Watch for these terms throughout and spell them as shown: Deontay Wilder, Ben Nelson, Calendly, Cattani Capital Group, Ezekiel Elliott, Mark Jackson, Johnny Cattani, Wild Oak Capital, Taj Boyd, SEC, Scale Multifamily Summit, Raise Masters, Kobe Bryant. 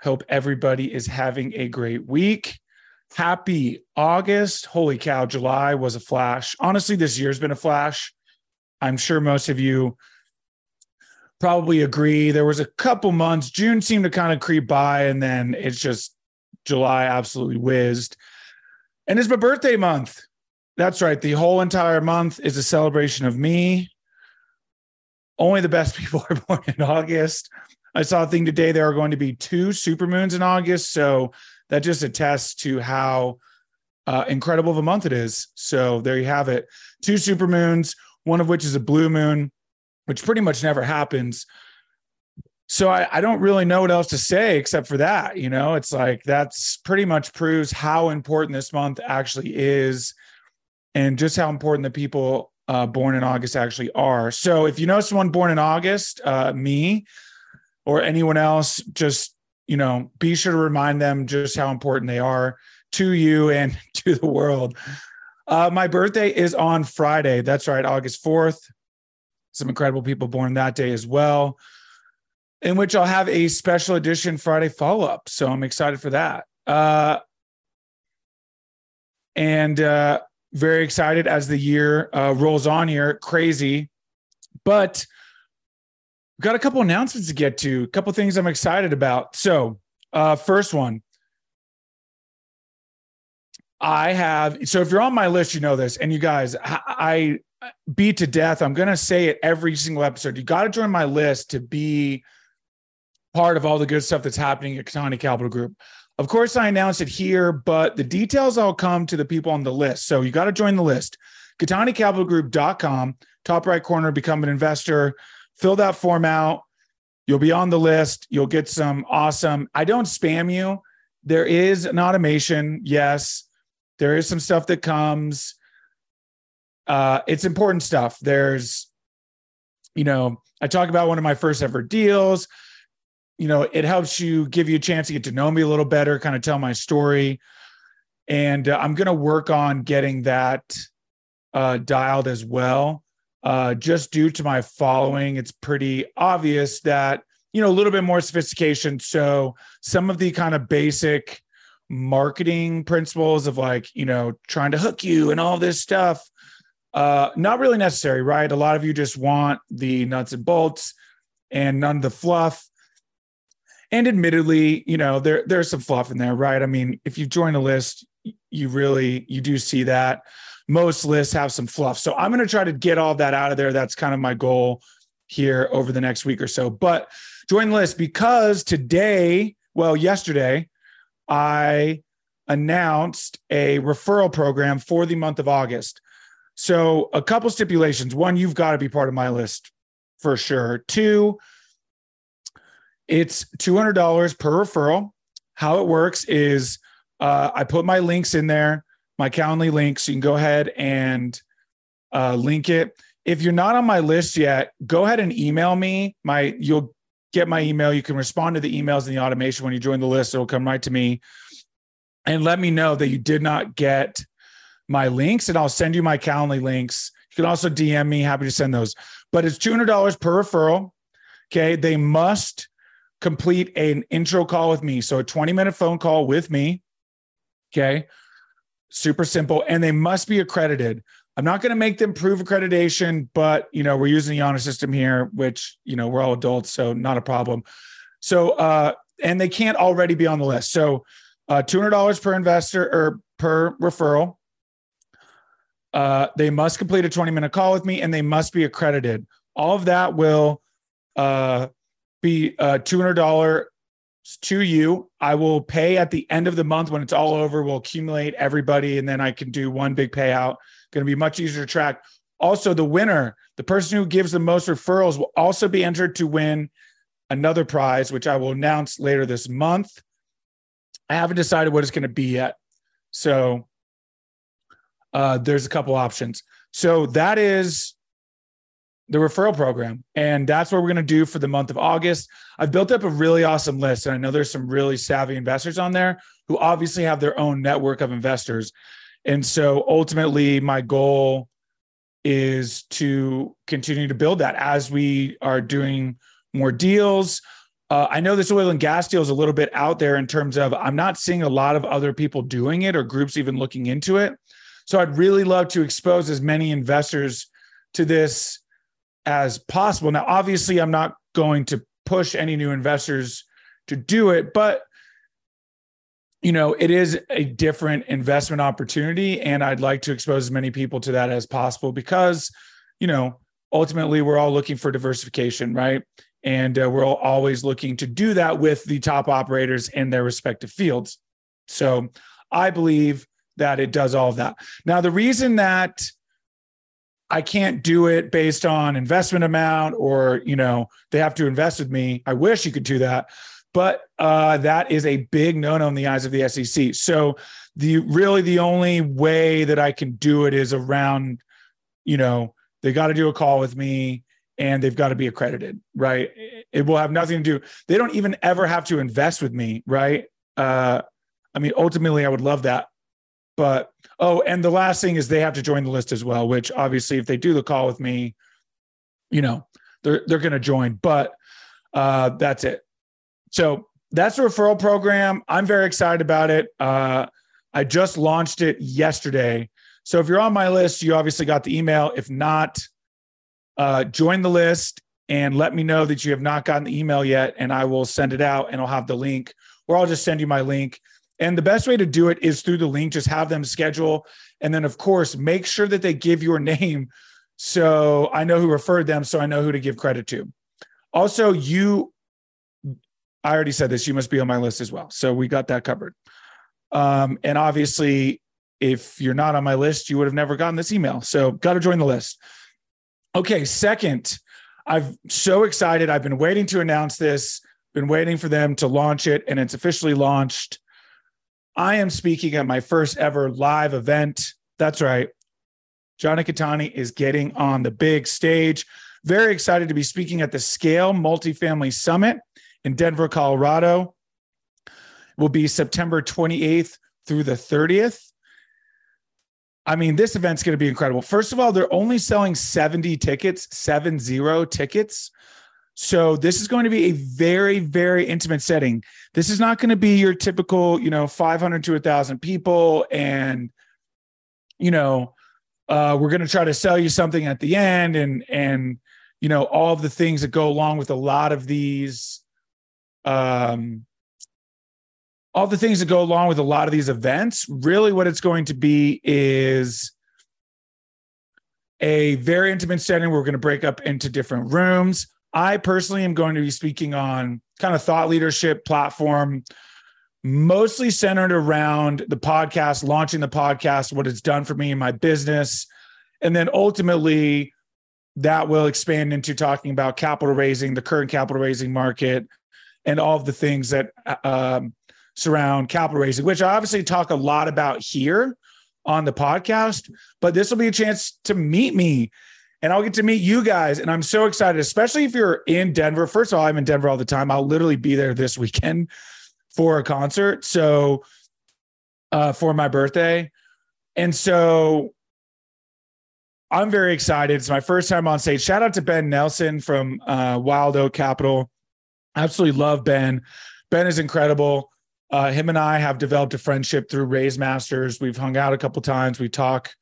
Hope everybody is having a great week. Happy August. Holy cow, July was a flash. Honestly, this year's been a flash. I'm sure most of you probably agree. There was a couple months. June seemed to kind of creep by, and then it's just July absolutely whizzed. And it's my birthday month. That's right. The whole entire month is a celebration of me. Only the best people are born in August. I saw a thing today. There are going to be 2 supermoons in August, so that just attests to how incredible of a month it is. So there you have it. 2 supermoons, one of which is a blue moon, which pretty much never happens. So I don't really know what else to say except for that. You know, it's like that's pretty much proves how important this month actually is and just how important the people born in August actually are. So if you know someone born in August, me or anyone else, just be sure to remind them just how important they are to you and to the world. My birthday is on Friday. That's right, August 4th. Some incredible people born that day as well, in which I'll have a special edition Friday follow-up. So I'm excited for that. And very excited as the year rolls on here. Crazy. But we've got a couple announcements to get to, a couple things I'm excited about. So first one, so if you're on my list, you know this. And you guys, I beat to death. I'm going to say it every single episode. You got to join my list to be part of all the good stuff that's happening at Cattani Capital Group. Of course, I announced it here, but the details all come to the people on the list. So you got to join the list. CattaniCapitalGroup.com, top right corner, become an investor. Fill that form out. You'll be on the list. You'll get some awesome. I don't spam you. There is an automation. Yes. There is some stuff that comes. It's important stuff. There's, I talk about one of my first ever deals. It helps you, give you a chance to get to know me a little better, kind of tell my story. And I'm going to work on getting that dialed as well. Just due to my following, it's pretty obvious that, a little bit more sophistication. So some of the kind of basic marketing principles of trying to hook you and all this stuff, not really necessary, right? A lot of you just want the nuts and bolts and none of the fluff. And admittedly, there's some fluff in there, right? I mean, if you join a list, you do see that. Most lists have some fluff. So I'm going to try to get all that out of there. That's kind of my goal here over the next week or so. But join the list because yesterday, I announced a referral program for the month of August. So a couple stipulations. 1, you've got to be part of my list for sure. 2, it's $200 per referral. How it works is I put my links in there, my Calendly link, so you can go ahead and link it. If you're not on my list yet, go ahead and email me. You'll get my email. You can respond to the emails in the automation when you join the list. It'll come right to me. And let me know that you did not get my links, and I'll send you my Calendly links. You can also DM me. Happy to send those. But it's $200 per referral. Okay. They must complete an intro call with me. So a 20-minute phone call with me. Okay. Super simple. And they must be accredited. I'm not going to make them prove accreditation, but we're using the honor system here, which, we're all adults, so not a problem. So, and they can't already be on the list. So, $200 per investor or per referral. They must complete a 20-minute call with me, and they must be accredited. All of that will be $200 to you. I will pay at the end of the month when it's all over. We'll accumulate everybody, and then I can do one big payout. Going to be much easier to track. Also, the winner, the person who gives the most referrals, will also be entered to win another prize, which I will announce later this month. I haven't decided what it's going to be yet. So there's a couple options. So that is the referral program. And that's what we're going to do for the month of August. I've built up a really awesome list. And I know there's some really savvy investors on there who obviously have their own network of investors. And so ultimately my goal is to continue to build that as we are doing more deals. I know this oil and gas deal is a little bit out there in terms of, I'm not seeing a lot of other people doing it or groups even looking into it. So I'd really love to expose as many investors to this as possible. Now, obviously, I'm not going to push any new investors to do it, but you know, it is a different investment opportunity, and I'd like to expose as many people to that as possible because, you know, ultimately we're all looking for diversification, right? And we're all always looking to do that with the top operators in their respective fields. So I believe that it does all of that. Now, the reason that I can't do it based on investment amount or, you know, they have to invest with me. I wish you could do that, but that is a big no-no in the eyes of the SEC. So the only way that I can do it is around, you know, they got to do a call with me and they've got to be accredited, right? It will have nothing to do. They don't even ever have to invest with me, right? I mean, ultimately I would love that. But, and the last thing is they have to join the list as well, which obviously if they do the call with me, you know, they're going to join, but that's it. So that's the referral program. I'm very excited about it. I just launched it yesterday. So if you're on my list, you obviously got the email. If not, join the list and let me know that you have not gotten the email yet, and I will send it out and I'll have the link, or I'll just send you my link. And the best way to do it is through the link, just have them schedule. And then of course, make sure that they give your name. So I know who referred them. So I know who to give credit to. Also, I already said this, you must be on my list as well. So we got that covered. And obviously if you're not on my list, you would have never gotten this email. So got to join the list. Okay. Second, I'm so excited. I've been waiting to announce this, been waiting for them to launch it, and it's officially launched. I am speaking at my first ever live event. That's right. Johnny Cattani is getting on the big stage. Very excited to be speaking at the Scale Multifamily Summit in Denver, Colorado. It will be September 28th through the 30th. I mean, this event's going to be incredible. First of all, they're only selling 70 tickets, 70 tickets. So this is going to be a very, very intimate setting. This is not going to be your typical, you know, 500 to 1,000 people. And, you know, we're going to try to sell you something at the end and, you know, all of the things that go along with a lot of these, events. Really what it's going to be is a very intimate setting. We're going to break up into different rooms. I personally am going to be speaking on kind of thought leadership platform, mostly centered around the podcast, launching the podcast, what it's done for me and my business. And then ultimately that will expand into talking about capital raising, the current capital raising market, and all of the things that surround capital raising, which I obviously talk a lot about here on the podcast, but this will be a chance to meet me. And I'll get to meet you guys. And I'm so excited, especially if you're in Denver. First of all, I'm in Denver all the time. I'll literally be there this weekend for a concert. So for my birthday. And so I'm very excited. It's my first time on stage. Shout out to Ben Nelson from Wild Oak Capital. Absolutely love Ben. Ben is incredible. Him and I have developed a friendship through Raise Masters. We've hung out a couple times. We talk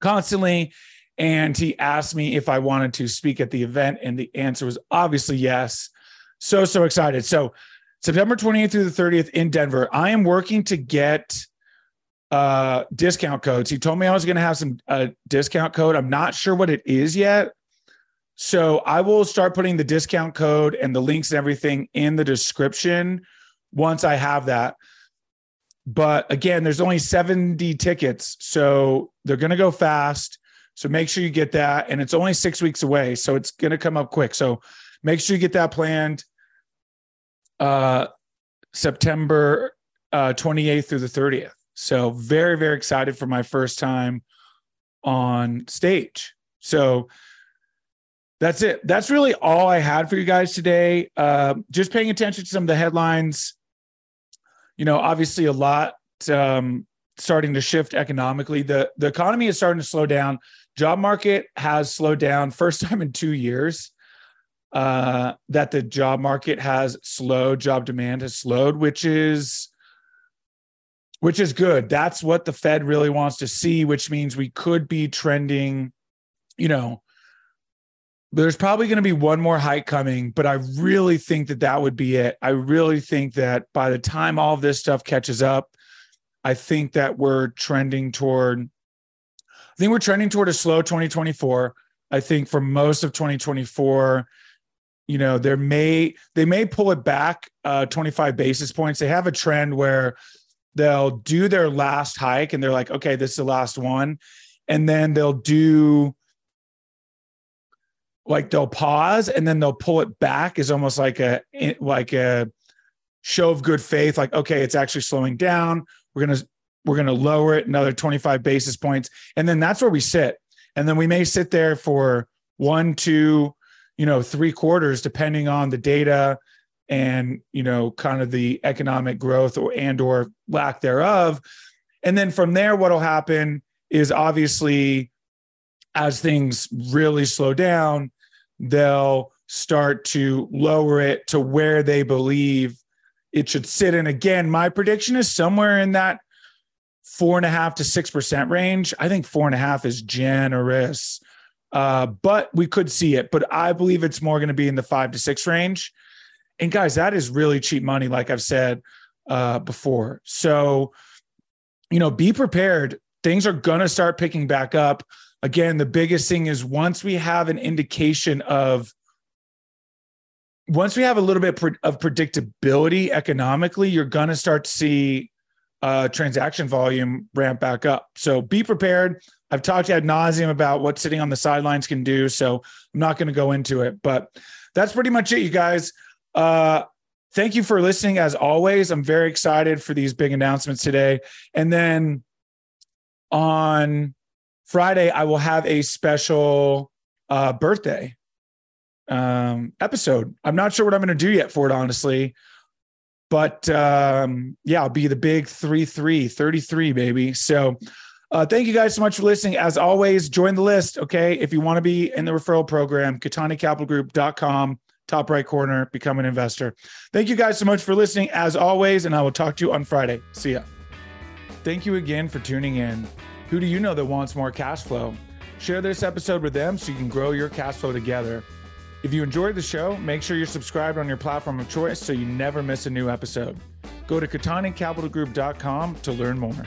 constantly. And he asked me if I wanted to speak at the event, and the answer was obviously yes. So excited. So September 28th through the 30th in Denver. I am working to get discount codes. He told me I was going to have some discount code. I'm not sure what it is yet. So I will start putting the discount code and the links and everything in the description once I have that. But again, there's only 70 tickets, so they're going to go fast. So make sure you get that. And it's only 6 weeks away, so it's going to come up quick. So make sure you get that planned September 28th through the 30th. So very, very excited for my first time on stage. So that's it. That's really all I had for you guys today. Just paying attention to some of the headlines. You know, obviously a lot starting to shift economically. The economy is starting to slow down. Job market has slowed down. First time in 2 years that the job market has slowed. Job demand has slowed, which is good. That's what the Fed really wants to see, which means we could be trending, you know, there's probably going to be one more hike coming, but I really think that would be it. I really think that by the time all of this stuff catches up, I think that we're trending toward a slow 2024. I think for most of 2024, you know, they may pull it back 25 basis points. They have a trend where they'll do their last hike and they're like, okay, this is the last one. And then they'll do, like, they'll pause and then they'll pull it back, is almost like a show of good faith. Like, okay, it's actually slowing down. We're going to lower it another 25 basis points. And then that's where we sit. And then we may sit there for 1, 2, you know, 3 quarters, depending on the data and, you know, kind of the economic growth or lack thereof. And then from there, what'll happen is obviously, as things really slow down, they'll start to lower it to where they believe it should sit. And again, my prediction is somewhere in that 4.5 to 6% range. I think 4.5 is generous, but we could see it. But I believe it's more going to be in the 5 to 6 range. And guys, that is really cheap money, like I've said before. So, you know, be prepared. Things are going to start picking back up. Again, the biggest thing is once we have a little bit of predictability economically, you're going to start to see transaction volume ramp back up. So be prepared. I've talked ad nauseum about what sitting on the sidelines can do, so I'm not going to go into it. But that's pretty much it, you guys. Thank you for listening, as always. I'm very excited for these big announcements today. And then on Friday, I will have a special birthday episode. I'm not sure what I'm going to do yet for it, honestly. But yeah, I'll be the big 33, baby. So thank you guys so much for listening. As always, join the list, okay? If you want to be in the referral program, CattaniCapitalGroup.com, top right corner, become an investor. Thank you guys so much for listening, as always, and I will talk to you on Friday. See ya. Thank you again for tuning in. Who do you know that wants more cash flow? Share this episode with them so you can grow your cash flow together. If you enjoyed the show, make sure you're subscribed on your platform of choice so you never miss a new episode. Go to CattaniCapitalGroup.com to learn more.